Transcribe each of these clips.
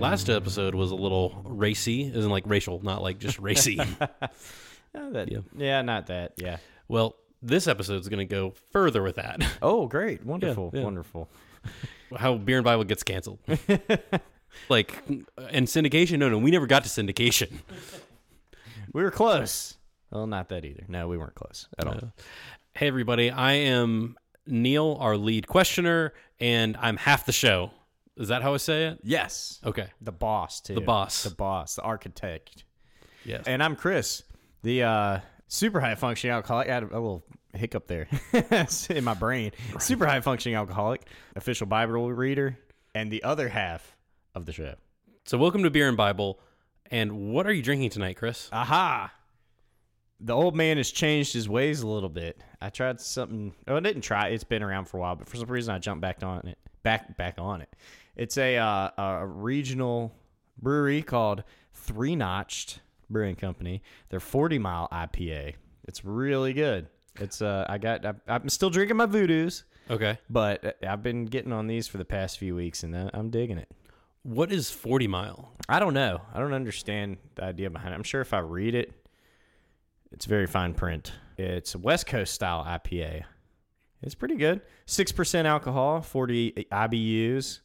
Last episode was a little racy, isn't like racial, not like just racy. Yeah. Well, this episode is going to go further with that. Oh, great. Wonderful. Yeah, yeah. Wonderful. How Beer and Bible gets canceled. Like, and syndication? No, we never got to syndication. We were close. Well, not that either. No, we weren't close at all. Hey, everybody. I am Neil, our lead questioner, and I'm half the show. Is that how I say it? Yes. Okay. The boss, too. The boss. The architect. Yes. And I'm Chris, the super high-functioning alcoholic. I had a little hiccup there in my brain. Right. Super high-functioning alcoholic, official Bible reader, and the other half of the show. So welcome to Beer and Bible. And what are you drinking tonight, Chris? Aha! The old man has changed his ways a little bit. I tried something. Oh, I didn't try. It's been around for a while, but for some reason I jumped back on it. It's a regional brewery called Three Notched Brewing Company. They're 40-mile IPA. It's really good. It's I'm still drinking my Voodoos. Okay. But I've been getting on these for the past few weeks, and I'm digging it. What is 40 mile? I don't know. I don't understand the idea behind it. I'm sure if I read it, it's very fine print. It's a West Coast style IPA. It's pretty good. 6% alcohol, 40 IBUs.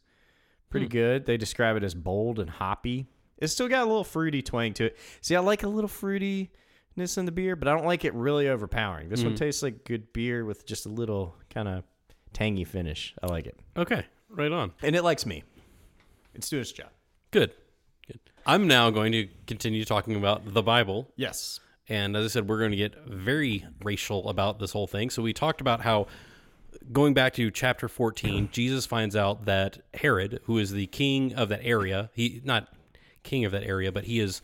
Pretty good. They describe it as bold and hoppy. It's still got a little fruity twang to it. See, I like a little fruitiness in the beer, but I don't like it really overpowering. This one tastes like good beer with just a little kind of tangy finish. I like it. Okay. Right on. And it likes me. It's doing its job. Good. I'm now going to continue talking about the Bible. Yes. And as I said, we're going to get very racial about this whole thing. So we talked about how, going back to chapter 14, Jesus finds out that Herod, who is the king of that area, he is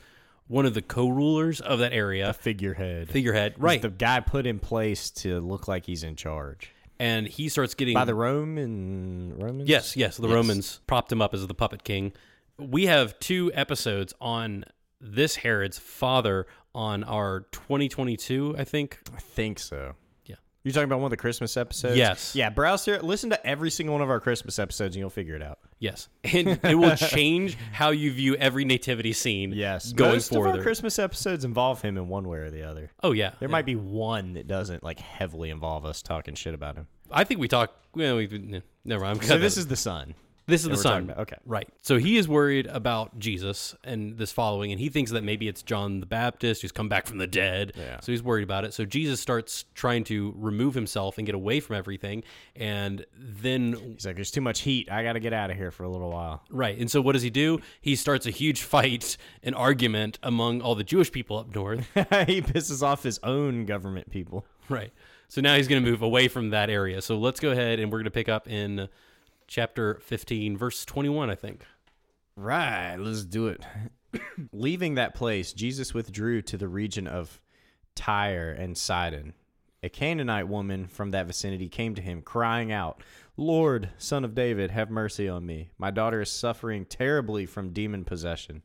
one of the co-rulers of that area. The figurehead. Right. He's the guy put in place to look like he's in charge. And he starts getting... By the Romans? Yes. The Romans propped him up as the puppet king. We have two episodes on this Herod's father on our 2022, I think. I think so. Yeah. You're talking about one of the Christmas episodes? Yes. Yeah, browse through it. Listen to every single one of our Christmas episodes and you'll figure it out. Yes. And it will change how you view every nativity scene going forward. Most of our Christmas episodes involve him in one way or the other. Oh, yeah. There might be one that doesn't like heavily involve us talking shit about him. I think we talk... Never mind. So this is the son. This is the son. Okay. Right. So he is worried about Jesus and this following, and he thinks that maybe it's John the Baptist who's come back from the dead. Yeah. So he's worried about it. So Jesus starts trying to remove himself and get away from everything, and then... He's like, there's too much heat. I got to get out of here for a little while. Right. And so what does he do? He starts a huge fight, an argument among all the Jewish people up north. He pisses off his own government people. Right. So now he's going to move away from that area. So let's go ahead and we're going to pick up in chapter 15, verse 21, I think. Right, let's do it. Leaving that place, Jesus withdrew to the region of Tyre and Sidon. A Canaanite woman from that vicinity came to him, crying out, "Lord, Son of David, have mercy on me. My daughter is suffering terribly from demon possession."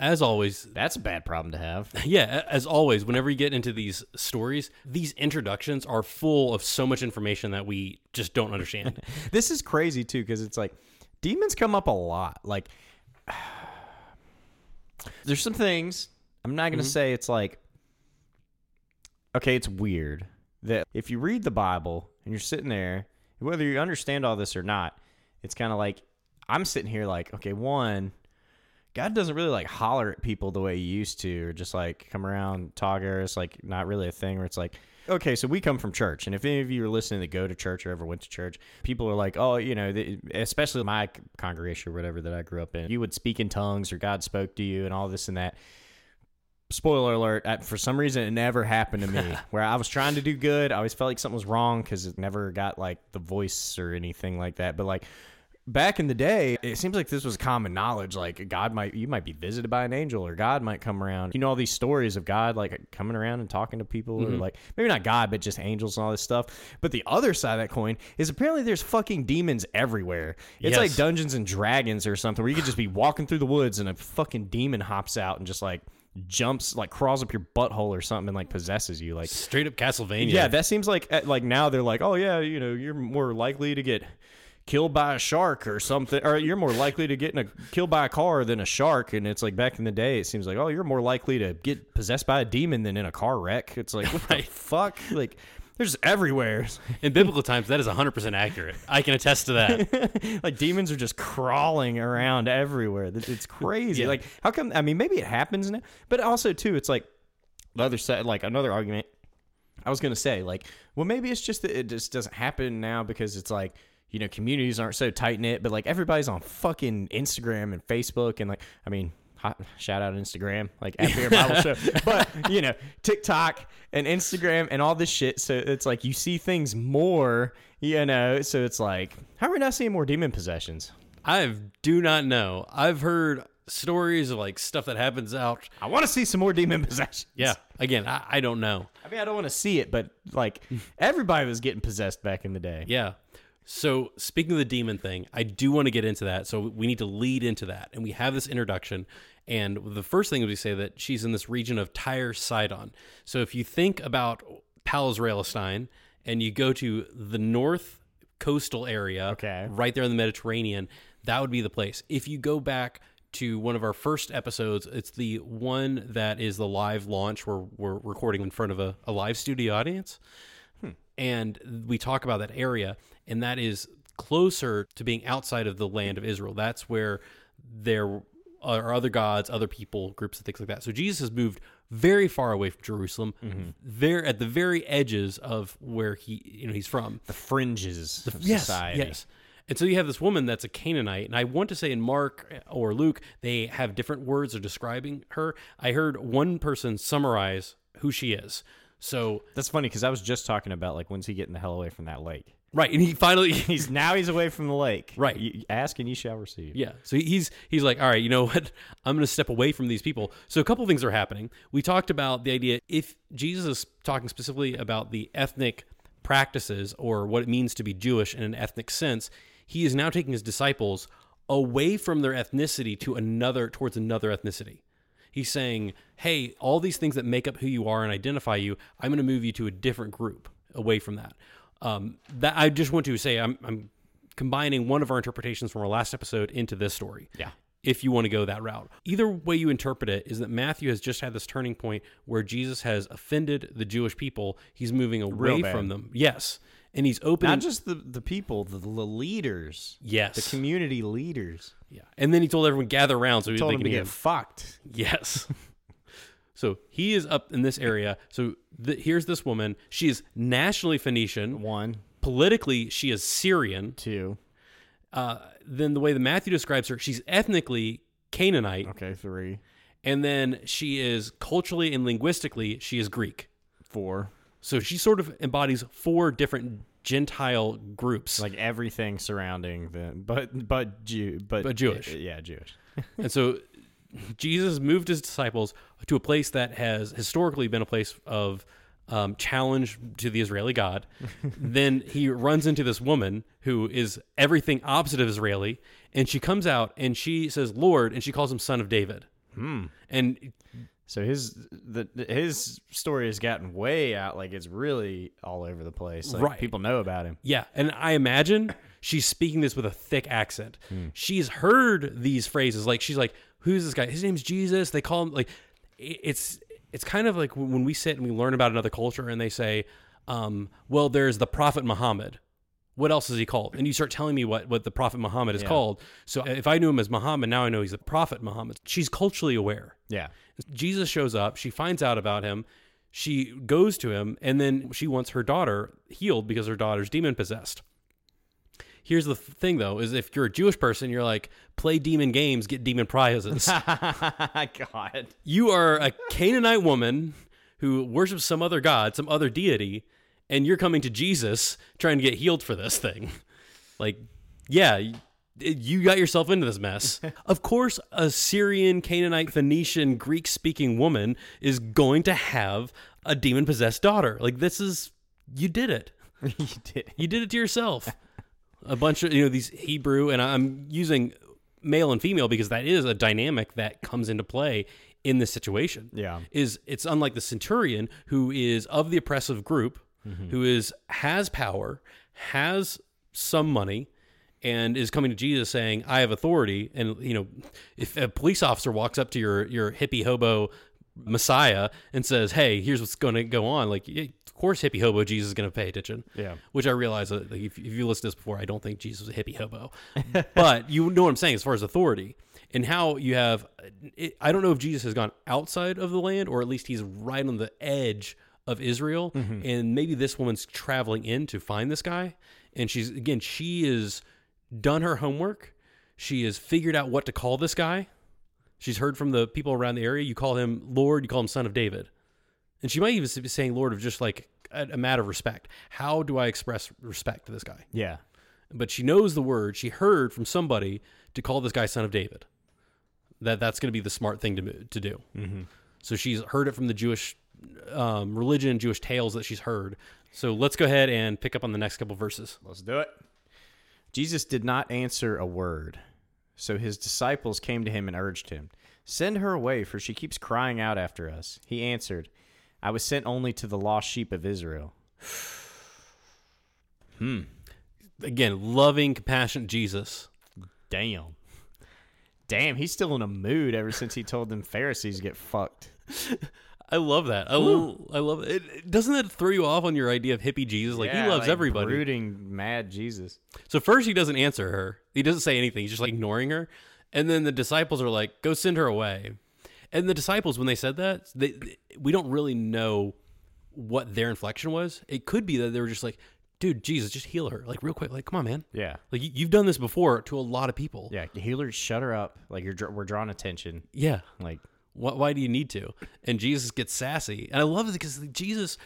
As always... That's a bad problem to have. Yeah, as always, whenever you get into these stories, these introductions are full of so much information that we just don't understand. This is crazy, too, because it's like, demons come up a lot. Like, there's some things, I'm not going to say it's like, okay, it's weird, that if you read the Bible and you're sitting there, whether you understand all this or not, it's kind of like, I'm sitting here like, okay, one... God doesn't really, like, holler at people the way he used to, or just, like, come around, talk at us, like, not really a thing where it's like, okay, so we come from church, and if any of you are listening that go to church or ever went to church, people are like, oh, you know, especially my congregation or whatever that I grew up in, you would speak in tongues, or God spoke to you, and all this and that. Spoiler alert, for some reason, it never happened to me, where I was trying to do good, I always felt like something was wrong, because it never got, like, the voice or anything like that, but, like, back in the day, it seems like this was common knowledge. Like, you might be visited by an angel, or God might come around. You know, all these stories of God, like, coming around and talking to people, or, like, maybe not God, but just angels and all this stuff. But the other side of that coin is apparently there's fucking demons everywhere. It's like Dungeons and Dragons or something, where you could just be walking through the woods and a fucking demon hops out and just, like, jumps, like, crawls up your butthole or something and, like, possesses you. Like, straight up Castlevania. Yeah, that seems like now they're like, oh, yeah, you know, you're more likely to get killed by a shark or something, or you're more likely to get killed by a car than a shark. And it's like back in the day, it seems like, oh, you're more likely to get possessed by a demon than in a car wreck. It's like, what the fuck? Like, they're just everywhere. In biblical times, that is 100% accurate. I can attest to that. Like, demons are just crawling around everywhere. It's crazy. Yeah. Like, how come? I mean, maybe it happens now, but also too, it's like the other side, like another argument I was going to say, like, well, maybe it's just that it just doesn't happen now because it's like, you know, communities aren't so tight knit, but like everybody's on fucking Instagram and Facebook and like, I mean, shout out Instagram, like at Beer and Bible Show, but you know, TikTok and Instagram and all this shit. So it's like you see things more, you know. So it's like, how are we not seeing more demon possessions? I do not know. I've heard stories of like stuff that happens out. I want to see some more demon possessions. Yeah. Again, I don't know. I mean, I don't want to see it, but like everybody was getting possessed back in the day. Yeah. So speaking of the demon thing, I do want to get into that. So we need to lead into that. And we have this introduction. And the first thing is we say that she's in this region of Tyre, Sidon. So if you think about Palestine and you go to the north coastal area, okay, right there in the Mediterranean, that would be the place. If you go back to one of our first episodes, it's the one that is the live launch where we're recording in front of a live studio audience. And we talk about that area, and that is closer to being outside of the land of Israel. That's where there are other gods, other people, groups, and things like that. So Jesus has moved very far away from Jerusalem, there at the very edges of where he's from. The fringes of society. Yes. And so you have this woman that's a Canaanite, and I want to say in Mark or Luke, they have different words of describing her. I heard one person summarize who she is. So that's funny because I was just talking about like when's he getting the hell away from that lake, right? And he finally he's away from the lake, right? You ask and you shall receive. Yeah. So he's like, all right, you know what? I'm going to step away from these people. So a couple things are happening. We talked about the idea if Jesus is talking specifically about the ethnic practices or what it means to be Jewish in an ethnic sense, he is now taking his disciples away from their ethnicity to towards another ethnicity. He's saying, hey, all these things that make up who you are and identify you, I'm going to move you to a different group away from that. That I just want to say I'm combining one of our interpretations from our last episode into this story. Yeah. If you want to go that route. Either way you interpret it is that Matthew has just had this turning point where Jesus has offended the Jewish people. He's moving away from them. Yes. And he's opening... Not just the people, the leaders. Yes. The community leaders. Yeah. And then he told everyone, gather around. So he told them to get fucked. Yes. So he is up in this area. So here's this woman. She is nationally Phoenician. One. Politically, she is Syrian. Two. Then the way that Matthew describes her, she's ethnically Canaanite. Okay, three. And then she is culturally and linguistically, she is Greek. Four. So she sort of embodies four different Gentile groups, like everything surrounding them, but Jewish, yeah, Jewish. And so Jesus moved his disciples to a place that has historically been a place of challenge to the Israeli God. Then he runs into this woman who is everything opposite of Israeli, and she comes out and she says, "Lord," and she calls him Son of David, and. So his story has gotten way out, like it's really all over the place. Like, right, people know about him. Yeah, and I imagine she's speaking this with a thick accent. She's heard these phrases, like she's like, "Who's this guy? His name's Jesus." They call him like it's kind of like when we sit and we learn about another culture, and they say, "Well, there's the Prophet Muhammad. What else is he called?" And you start telling me what the Prophet Muhammad is called. So if I knew him as Muhammad, now I know he's the Prophet Muhammad. She's culturally aware. Yeah. Jesus shows up. She finds out about him. She goes to him, and then she wants her daughter healed because her daughter's demon-possessed. Here's the thing, though, is if you're a Jewish person, you're like, play demon games, get demon prizes. God. You are a Canaanite woman who worships some other god, some other deity, and you're coming to Jesus trying to get healed for this thing. Like, yeah, you got yourself into this mess. Of course, a Syrian, Canaanite, Phoenician, Greek-speaking woman is going to have a demon-possessed daughter. Like, this is... You did it. You did it to yourself. A bunch of, these Hebrew... And I'm using male and female because that is a dynamic that comes into play in this situation. Yeah. It's unlike the centurion who is of the oppressive group... Mm-hmm. Who has power, has some money, and is coming to Jesus saying, I have authority. And, you know, if a police officer walks up to your hippie hobo Messiah and says, hey, here's what's going to go on, like, of course hippie hobo Jesus is going to pay attention. Yeah. Which I realize, like, if you listened to this before, I don't think Jesus was a hippie hobo. But you know what I'm saying as far as authority. And how you have, I don't know if Jesus has gone outside of the land, or at least he's right on the edge of Israel. Mm-hmm. And maybe this woman's traveling in to find this guy. And she's, again, she has done her homework. She has figured out what to call this guy. She's heard from the people around the area. You call him Lord, you call him Son of David. And she might even be saying Lord of just like a matter of respect. How do I express respect to this guy? Yeah. But she knows the word. She heard from somebody to call this guy Son of David. That's going to be the smart thing to do. Mm-hmm. So she's heard it from the Jewish religion, Jewish tales that she's heard. So let's go ahead and pick up on the next couple of verses. Let's do it. Jesus did not answer a word. So his disciples came to him and urged him, send her away, for she keeps crying out after us. He answered, I was sent only to the lost sheep of Israel. Again, loving, compassionate Jesus. Damn, he's still in a mood ever since he told them Pharisees get fucked. I love that. I love it. Doesn't that throw you off on your idea of hippie Jesus? Like, yeah, he loves like everybody. Brooding, mad Jesus. So first he doesn't answer her. He doesn't say anything. He's just like ignoring her. And then the disciples are like, go send her away. And the disciples, when they said that, we don't really know what their inflection was. It could be that they were just like, dude, Jesus, just heal her. Like, real quick. Like, come on, man. Yeah. Like, you've done this before to a lot of people. Yeah. Heal her. Shut her up. Like, we're drawing attention. Yeah. Like, why do you need to? And Jesus gets sassy. And I love it because Jesus,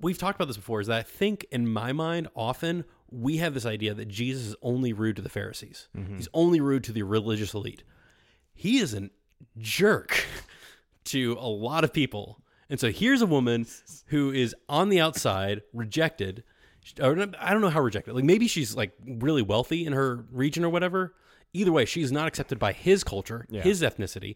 we've talked about this before, is that I think in my mind, often we have this idea that Jesus is only rude to the Pharisees. Mm-hmm. He's only rude to the religious elite. He is a jerk to a lot of people. And so here's a woman who is on the outside, rejected. I don't know how rejected. Like, maybe she's like really wealthy in her region or whatever. Either way, she's not accepted by his culture, his ethnicity.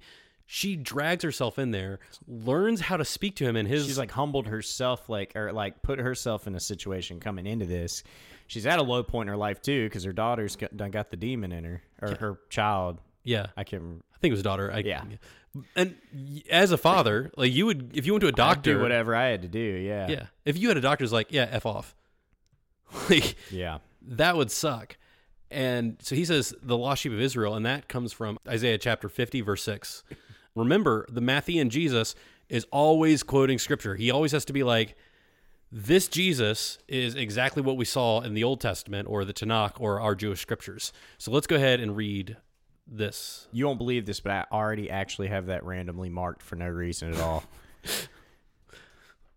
She drags herself in there, learns how to speak to him in his. She's like humbled herself, like, or like put herself in a situation coming into this. She's at a low point in her life too, because her daughter's got the demon in her, or her child. Yeah, I can't remember. I think it was a daughter. And as a father, like, you would, if you went to a doctor, I'd do whatever I had to do. Yeah, yeah. If you had a doctor's like, yeah, F off. Like, yeah, that would suck. And so he says the lost sheep of Israel, and that comes from Isaiah chapter 50, verse 6. Remember, the Matthean Jesus is always quoting scripture. He always has to be like, this Jesus is exactly what we saw in the Old Testament or the Tanakh or our Jewish scriptures. So let's go ahead and read this. You won't believe this, but I already actually have that randomly marked for no reason at all.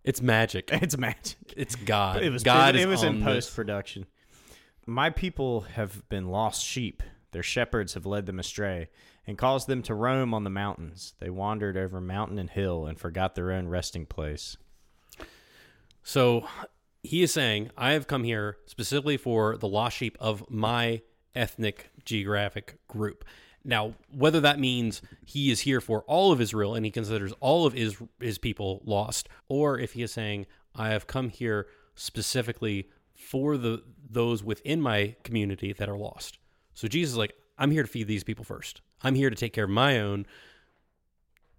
It's magic. It's magic. It's God. It was in post-production. My people have been lost sheep. Their shepherds have led them astray and caused them to roam on the mountains. They wandered over mountain and hill and forgot their own resting place. So he is saying, I have come here specifically for the lost sheep of my ethnic geographic group. Now, whether that means he is here for all of Israel and he considers all of his people lost, or if he is saying, I have come here specifically for those within my community that are lost. So Jesus is like, I'm here to feed these people first. I'm here to take care of my own.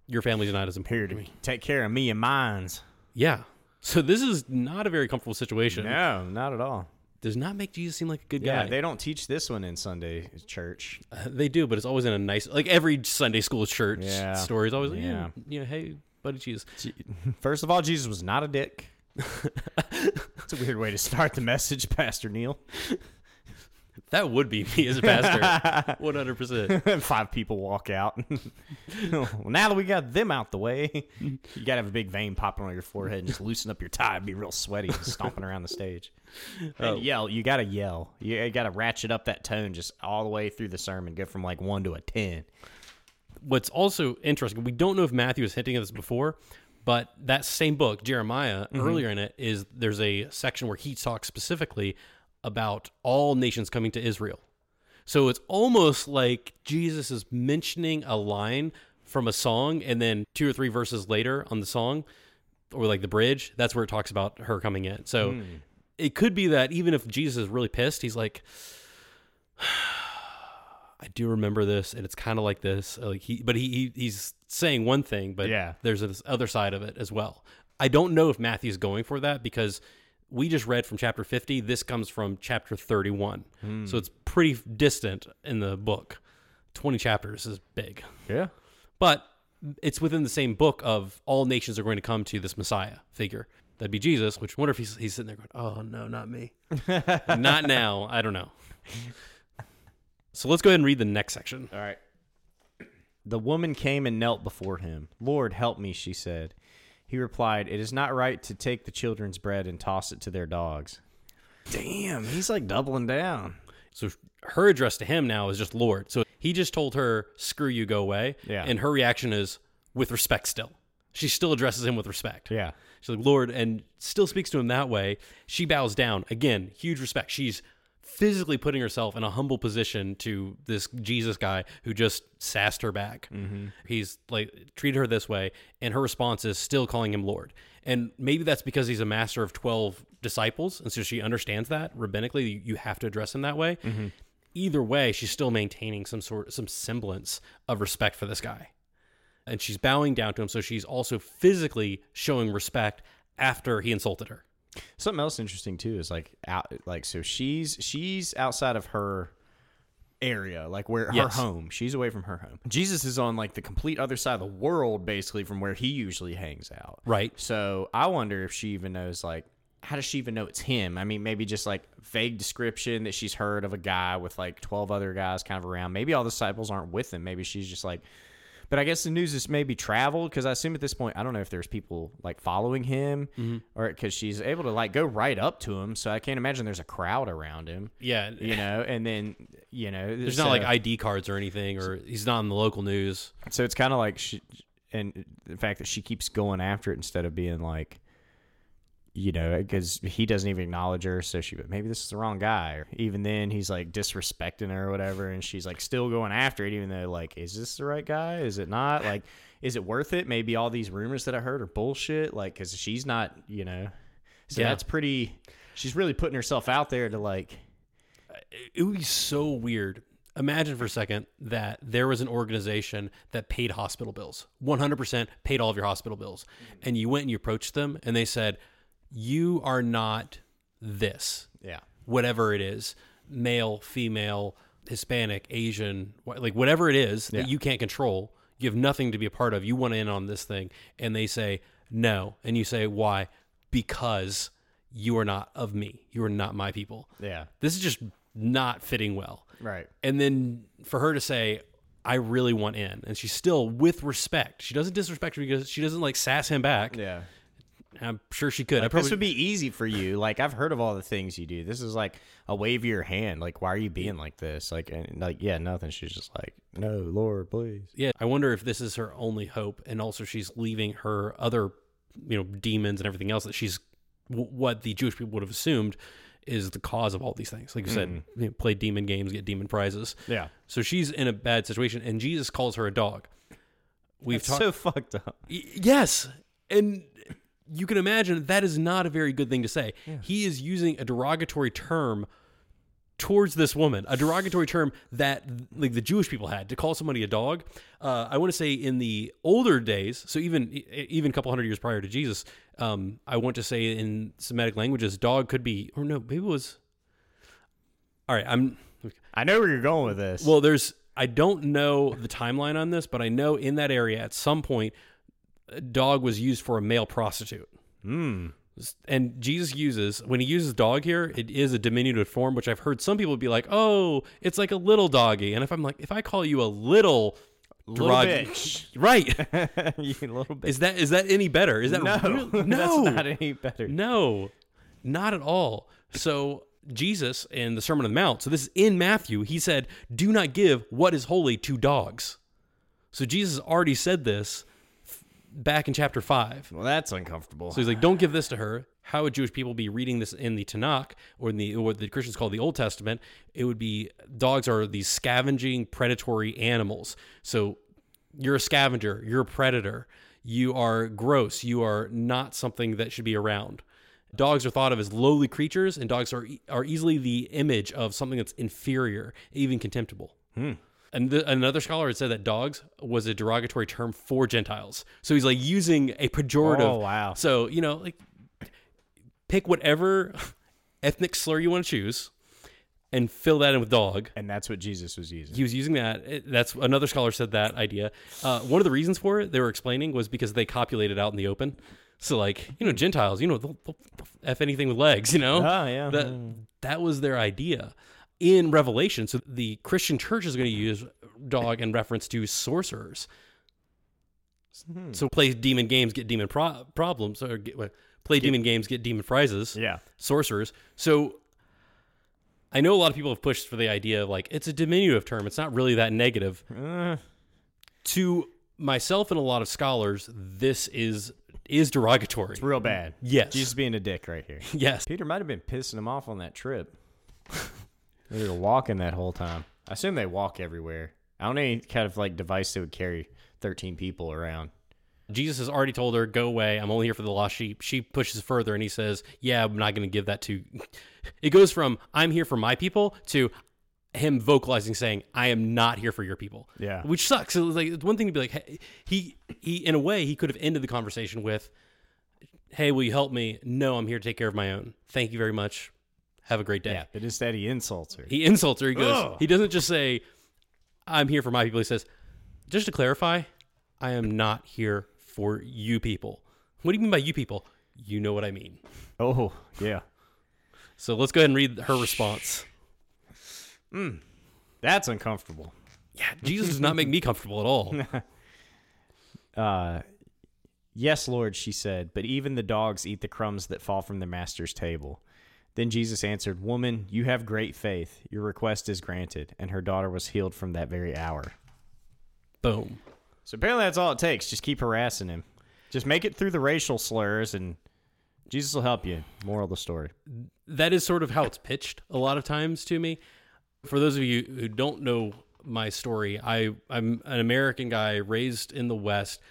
Your family's not as important to me. Take care of me and mine's. Yeah. So this is not a very comfortable situation. No, not at all. Does not make Jesus seem like a good guy. Yeah, they don't teach this one in Sunday church. They do, but it's always in a nice, like every Sunday school church story is always like, hey, buddy Jesus. First of all, Jesus was not a dick. That's a weird way to start the message, Pastor Neil. That would be me as a pastor, 100%. 5 people walk out. Well, now that we got them out the way, you got to have a big vein popping on your forehead and just loosen up your tie and be real sweaty and stomping around the stage. And yell. You got to yell. You got to ratchet up that tone just all the way through the sermon. Go from like 1 to a 10. What's also interesting, we don't know if Matthew was hinting at this before, but that same book, Jeremiah, earlier in it, there's a section where he talks specifically about all nations coming to Israel. So it's almost like Jesus is mentioning a line from a song, and then 2 or 3 verses later on the song, or like the bridge, that's where it talks about her coming in. So it could be that even if Jesus is really pissed, he's like, I do remember this, and it's kind of like this. He's saying one thing, but there's this other side of it as well. I don't know if Matthew's going for that, because we just read from chapter 50. This comes from chapter 31. So it's pretty distant in the book. 20 chapters is big. Yeah. But it's within the same book of all nations are going to come to this Messiah figure. That'd be Jesus, which I wonder if he's sitting there going, oh, no, not me. Not now. I don't know. So let's go ahead and read the next section. All right. The woman came and knelt before him. Lord, help me, she said. He replied, it is not right to take the children's bread and toss it to their dogs. Damn, he's like doubling down. So her address to him now is just Lord. So he just told her, screw you, go away. Yeah. And her reaction is with respect still. She still addresses him with respect. Yeah. She's like, Lord, and still speaks to him that way. She bows down. Again, huge respect. She's physically putting herself in a humble position to this Jesus guy who just sassed her back. Mm-hmm. He's like treated her this way, and her response is still calling him Lord. And maybe that's because he's a master of 12 disciples, and so she understands that rabbinically you have to address him that way. Mm-hmm. Either way, she's still maintaining some semblance of respect for this guy, and she's bowing down to him, so she's also physically showing respect after he insulted her. Something else interesting too is so she's outside of her area, like where her home. She's away from her home. Jesus is on like the complete other side of the world, basically, from where he usually hangs out. Right. So I wonder if she even knows, like, how does she even know it's him? I mean, maybe just like vague description that she's heard of a guy with like 12 other guys kind of around. Maybe all the disciples aren't with him. Maybe she's just like. But I guess the news is maybe traveled, because I assume at this point, I don't know if there's people like following him, mm-hmm. or because she's able to like go right up to him. So I can't imagine there's a crowd around him. Yeah. You know, and then, you know, there's not like ID cards or anything, or he's not on the local news. So it's kind of like, and the fact that she keeps going after it instead of being like, you know, because he doesn't even acknowledge her, so she, maybe this is the wrong guy. Or even then, he's like disrespecting her or whatever, and she's like still going after it, even though, like, is this the right guy? Is it not? Like, is it worth it? Maybe all these rumors that I heard are bullshit, like, because she's not, you know. So that's pretty, she's really putting herself out there to like. It would be so weird. Imagine for a second that there was an organization that paid hospital bills, 100% paid all of your hospital bills, and you went and you approached them, and they said, you are not this. Yeah. Whatever it is, male, female, Hispanic, Asian, like whatever it is that you can't control, you have nothing to be a part of. You want in on this thing. And they say, no. And you say, why? Because you are not of me. You are not my people. Yeah. This is just not fitting well. Right. And then for her to say, I really want in. And she's still with respect. She doesn't disrespect him, because she doesn't like sass him back. Yeah. I'm sure she could. Like, this would be easy for you. Like, I've heard of all the things you do. This is like a wave of your hand. Like, why are you being like this? Like, and like, yeah, nothing. She's just like, no, Lord, please. Yeah. I wonder if this is her only hope. And also she's leaving her other, you know, demons and everything else that she's, what the Jewish people would have assumed is the cause of all these things. Like you said, you know, play demon games, get demon prizes. Yeah. So she's in a bad situation, and Jesus calls her a dog. That's so fucked up. Yes. And you can imagine that is not a very good thing to say. Yeah. He is using a derogatory term towards this woman, a derogatory term that like the Jewish people had to call somebody a dog. I want to say in the older days, so even a couple hundred years prior to Jesus, I want to say in Semitic languages, dog could be, or no, maybe it was. All right, I know where you're going with this. Well, I don't know the timeline on this, but I know in that area at some point, dog was used for a male prostitute. And Jesus when he uses dog here, it is a diminutive form, which I've heard some people would be like, oh, it's like a little doggy. And if I'm like, if I call you a little bitch. Right. You little bitch. Is that any better? Is that no, that's not any better. No, not at all. So Jesus in the Sermon on the Mount, so this is in Matthew, he said, do not give what is holy to dogs. So Jesus already said this back in chapter 5. Well, that's uncomfortable. So he's like, don't give this to her. How would Jewish people be reading this in the Tanakh, or in the, what the Christians call the Old Testament? It would be, dogs are these scavenging, predatory animals. So you're a scavenger, you're a predator, you are gross, you are not something that should be around. Dogs are thought of as lowly creatures, and dogs are easily the image of something that's inferior, even contemptible. Hmm. And another scholar had said that dogs was a derogatory term for Gentiles. So he's like using a pejorative. Oh, wow. So, you know, like pick whatever ethnic slur you want to choose and fill that in with dog. And that's what Jesus was using. He was using that. That's another scholar said that idea. One of the reasons for it, they were explaining, was because they copulated out in the open. So, like, you know, Gentiles, you know, they'll F anything with legs, you know? Oh, yeah. That was their idea. In Revelation, so the Christian church is going to use dog in reference to sorcerers. Hmm. So play demon games, get demon problems. Or play demon games, get demon prizes. Yeah. Sorcerers. So I know a lot of people have pushed for the idea of, like, it's a diminutive term. It's not really that negative. To myself and a lot of scholars, this is derogatory. It's real bad. Yes. Jesus being a dick right here. Yes. Peter might have been pissing him off on that trip. They were walking that whole time. I assume they walk everywhere. I don't know any kind of like device that would carry 13 people around. Jesus has already told her, go away. I'm only here for the lost sheep. She pushes further and he says, yeah, I'm not going to give that to... It goes from, I'm here for my people, to him vocalizing, saying, I am not here for your people. Yeah. Which sucks. So, like, it's one thing to be like, hey, he in a way, he could have ended the conversation with, hey, will you help me? No, I'm here to take care of my own. Thank you very much. Have a great day. Yeah, but instead he insults her. He insults her. He goes, ugh. He doesn't just say, I'm here for my people. He says, just to clarify, I am not here for you people. What do you mean by you people? You know what I mean. Oh, yeah. So let's go ahead and read her response. That's uncomfortable. Yeah, Jesus does not make me comfortable at all. Yes, Lord, she said, but even the dogs eat the crumbs that fall from the master's table. Then Jesus answered, woman, you have great faith. Your request is granted. And her daughter was healed from that very hour. Boom. So apparently that's all it takes. Just keep harassing him. Just make it through the racial slurs and Jesus will help you. Moral of the story. That is sort of how it's pitched a lot of times to me. For those of you who don't know my story, I'm an American guy raised in the West,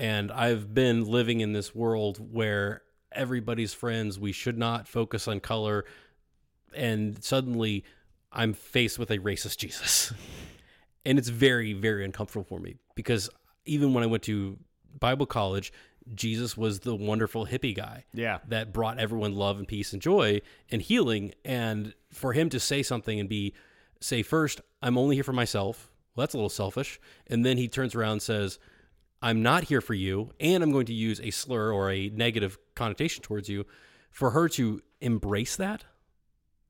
and I've been living in this world where everybody's friends. We should not focus on color. And suddenly I'm faced with a racist Jesus. And it's very, very uncomfortable for me, because even when I went to Bible college, Jesus was the wonderful hippie guy that brought everyone love and peace and joy and healing. And for him to say something and say first, I'm only here for myself. Well, that's a little selfish. And then he turns around and says, I'm not here for you, and I'm going to use a slur or a negative connotation towards you. For her to embrace that,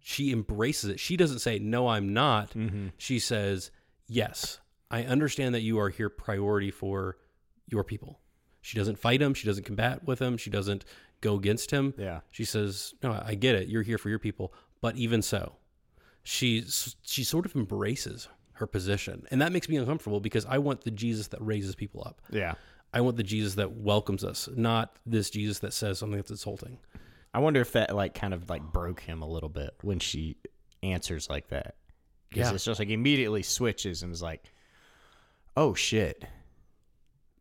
she embraces it. She doesn't say, no, I'm not. Mm-hmm. She says, yes, I understand that you are here priority for your people. She doesn't fight him. She doesn't combat with him. She doesn't go against him. Yeah. She says, no, I get it. You're here for your people. But even so, she sort of embraces her position. And that makes me uncomfortable, because I want the Jesus that raises people up. Yeah. I want the Jesus that welcomes us, not this Jesus that says something that's insulting. I wonder if that like kind of like broke him a little bit when she answers like that. Because it's just like immediately switches and is like, oh shit.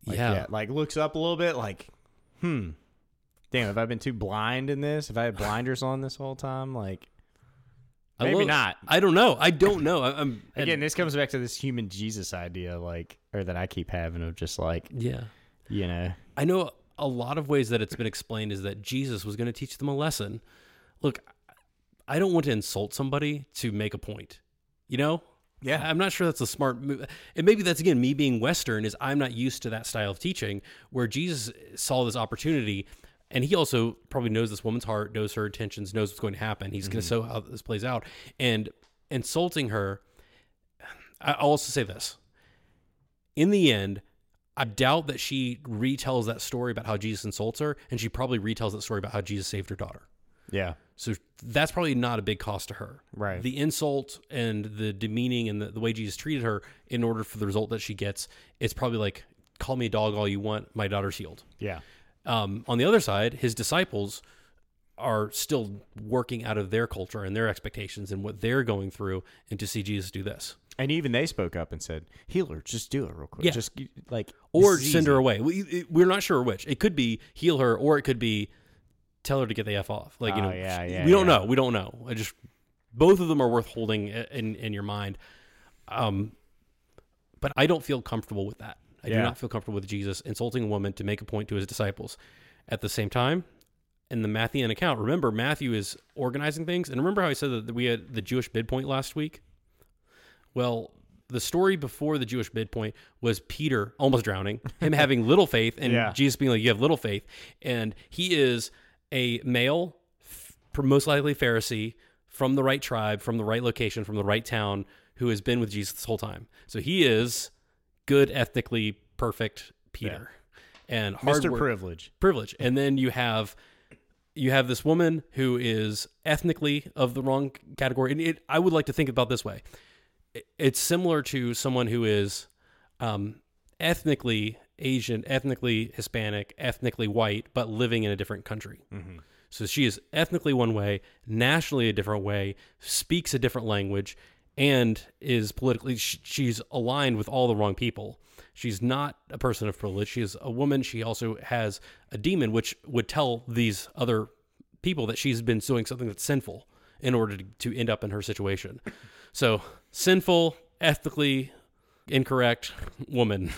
Like, yeah. Like looks up a little bit like, damn, have I been too blind in this? Have I had blinders on this whole time? Like, Maybe not. I don't know. Again, this comes back to this human Jesus idea, like, or that I keep having of just like, yeah, you know. I know a lot of ways that it's been explained is that Jesus was going to teach them a lesson. Look, I don't want to insult somebody to make a point, you know? Yeah. I'm not sure that's a smart move. And maybe that's, again, me being Western, is I'm not used to that style of teaching, where Jesus saw this opportunity. And he also probably knows this woman's heart, knows her intentions, knows what's going to happen. He's going to show how this plays out. And insulting her, I'll also say this. In the end, I doubt that she retells that story about how Jesus insults her, and she probably retells that story about how Jesus saved her daughter. Yeah. So that's probably not a big cost to her. Right. The insult and the demeaning and the way Jesus treated her, in order for the result that she gets, it's probably like, call me a dog all you want, my daughter's healed. Yeah. On the other side, his disciples are still working out of their culture and their expectations and what they're going through, and to see Jesus do this. And even they spoke up and said, heal her, just do it real quick. Yeah. Just like, or send her away. We're not sure which. It could be heal her, or it could be tell her to get the F off. Like, we don't know. We don't know. I just, both of them are worth holding in your mind. But I don't feel comfortable with that. I do not feel comfortable with Jesus insulting a woman to make a point to his disciples. At the same time, in the Matthean account, remember Matthew is organizing things. And remember how I said that we had the Jewish midpoint last week? Well, the story before the Jewish midpoint was Peter almost drowning, him having little faith, and Jesus being like, you have little faith. And he is a male, most likely Pharisee, from the right tribe, from the right location, from the right town, who has been with Jesus this whole time. So he is good, ethnically perfect Peter. Yeah. And hard Mr. work. Privilege. And then you have this woman who is ethnically of the wrong category. And I would like to think about this way. It's similar to someone who is ethnically Asian, ethnically Hispanic, ethnically white, but living in a different country. Mm-hmm. So she is ethnically one way, nationally a different way, speaks a different language, and is politically, she's aligned with all the wrong people. She's not a person of privilege. She is a woman. She also has a demon, which would tell these other people that she's been doing something that's sinful in order to end up in her situation. So sinful, ethically incorrect woman.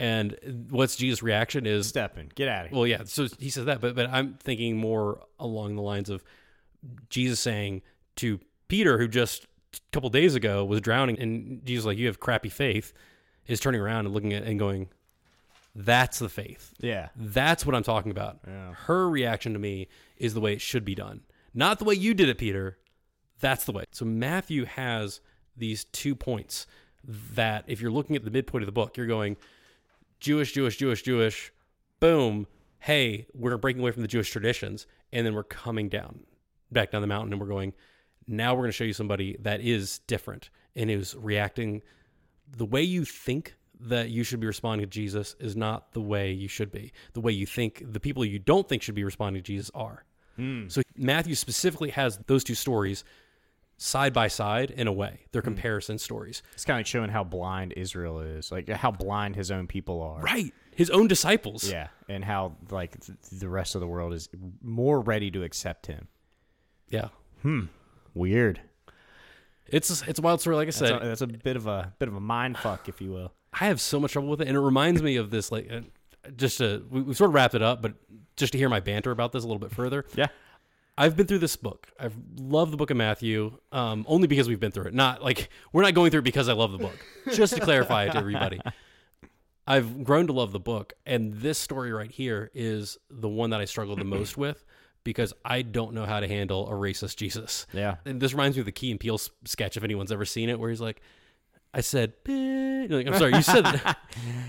And what's Jesus' reaction is... Stepping. Get out of here. Well, yeah. So he says that, but I'm thinking more along the lines of Jesus saying to Peter, who just a couple days ago was drowning, and Jesus was like, you have crappy faith, is turning around and looking at and going, that's the faith. Yeah. That's what I'm talking about. Yeah. Her reaction to me is the way it should be done. Not the way you did it, Peter. That's the way. So Matthew has these 2 points that if you're looking at the midpoint of the book, you're going... Jewish, boom, hey, we're breaking away from the Jewish traditions, and then we're coming down, back down the mountain, and we're going, now we're going to show you somebody that is different, and is reacting the way you think that you should be responding to Jesus is not the way you should be. The way you think, the people you don't think should be responding to Jesus are. Mm. So Matthew specifically has those two stories side by side in a way. They're comparison stories. It's kind of like showing how blind Israel is, like how blind his own people are. Right. His own disciples. Yeah. And how like the rest of the world is more ready to accept him. Yeah. Weird. It's a wild story. Like I said, that's a bit of a mind fuck, if you will. I have so much trouble with it. And it reminds me of this, like we sort of wrapped it up, but just to hear my banter about this a little bit further. Yeah. I've been through this book. I've loved the book of Matthew, only because we've been through it. Not like we're not going through it because I love the book. Just to clarify it to everybody. I've grown to love the book, and this story right here is the one that I struggle the most with because I don't know how to handle a racist Jesus. Yeah. And this reminds me of the Key and Peele sketch, if anyone's ever seen it, where he's like, I said, bitch. Like, I'm sorry, you said that.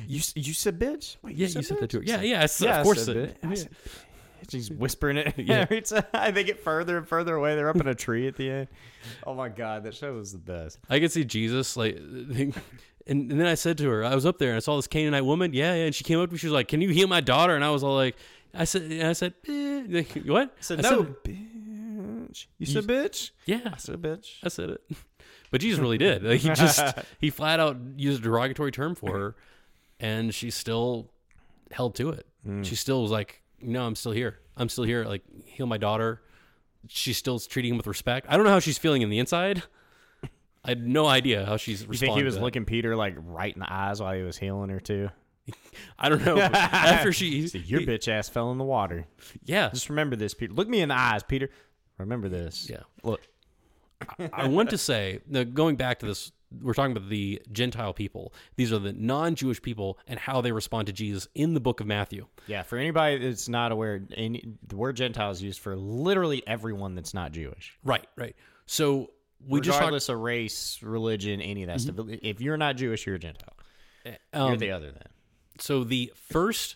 you said bitch? Wait, yeah, you said that to her. Yeah, of course I said it. I said, she's whispering it every time. They get further and further away. They're up in a tree at the end. Oh my God, that show was the best. I could see Jesus like, and then I said to her, I was up there and I saw this Canaanite woman. Yeah, and she came up to me. She was like, "Can you heal my daughter?" And I was all like, "I said, like, what?" I said, "No, bitch." You said, "Bitch." Yeah, I said, "Bitch." I said it, but Jesus really did. Like, he flat out used a derogatory term for her, and she still held to it. Mm. She still was like, no, I'm still here. Like, heal my daughter. She's still treating him with respect. I don't know how she's feeling in the inside. I had no idea how she's responding. You think he was looking Peter like right in the eyes while he was healing her too? I don't know. After she... So your bitch ass fell in the water. Yeah. Just remember this, Peter. Look me in the eyes, Peter. Remember this. Yeah. Look. I want to say, going back to this, we're talking about the Gentile people. These are the non-Jewish people and how they respond to Jesus in the book of Matthew. Yeah, for anybody that's not aware, the word Gentile is used for literally everyone that's not Jewish. Right. So we regardless of race, religion, any of that stuff. If you're not Jewish, you're a Gentile. You're the other then. So the first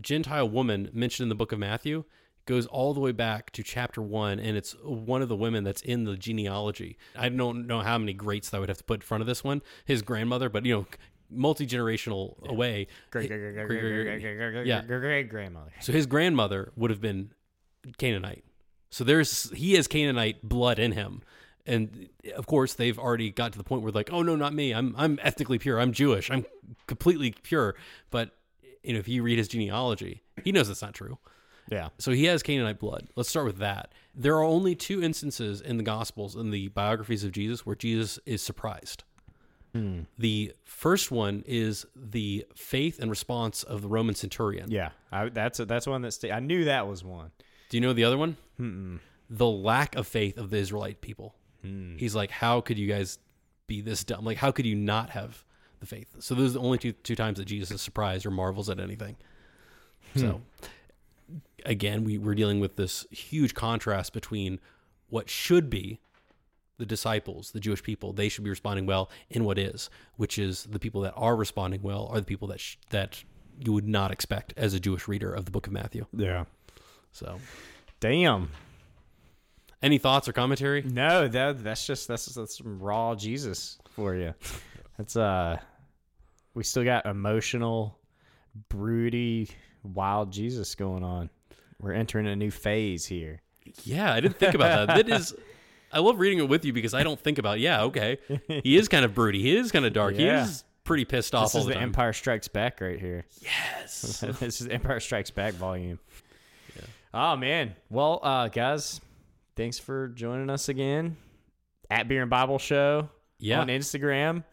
Gentile woman mentioned in the book of Matthew goes all the way back to chapter 1, and it's one of the women that's in the genealogy. I don't know how many greats that I would have to put in front of this one. His grandmother, but multi-generational away. Great grandmother. So his grandmother would have been Canaanite. So he has Canaanite blood in him. And of course they've already got to the point where like, oh no, not me. I'm ethnically pure. I'm Jewish. I'm completely pure. But if you read his genealogy, he knows that's not true. Yeah. So he has Canaanite blood. Let's start with that. There are only two instances in the Gospels, in the biographies of Jesus, where Jesus is surprised. Mm. The first one is the faith and response of the Roman centurion. Yeah, that's one that I knew that was one. Do you know the other one? Mm-mm. The lack of faith of the Israelite people. Mm. He's like, how could you guys be this dumb? Like, how could you not have the faith? So those are the only two times that Jesus is surprised or marvels at anything. So again, we're dealing with this huge contrast between what should be the disciples, the Jewish people, they should be responding well, in what is, which is the people that are responding well are the people that that you would not expect as a Jewish reader of the book of Matthew. Yeah. So, damn. Any thoughts or commentary? No, that's some raw Jesus for you. That's we still got emotional, broody, wild Jesus going on. We're entering a new phase here. Yeah, I didn't think about that. That is. I love reading it with you because I don't think about, okay. He is kind of broody. He is kind of dark. Yeah. He is pretty pissed off all the time. This is the Empire Strikes Back right here. Yes. This is Empire Strikes Back volume. Yeah. Oh, man. Well, guys, thanks for joining us again at Beer and Bible Show on Instagram.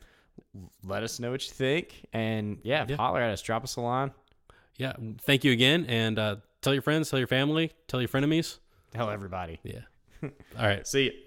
Let us know what you think. And, holler at us. Drop us a line. Yeah. Thank you again. And tell your friends, tell your family, tell your frenemies. Tell everybody. Yeah. All right. See you.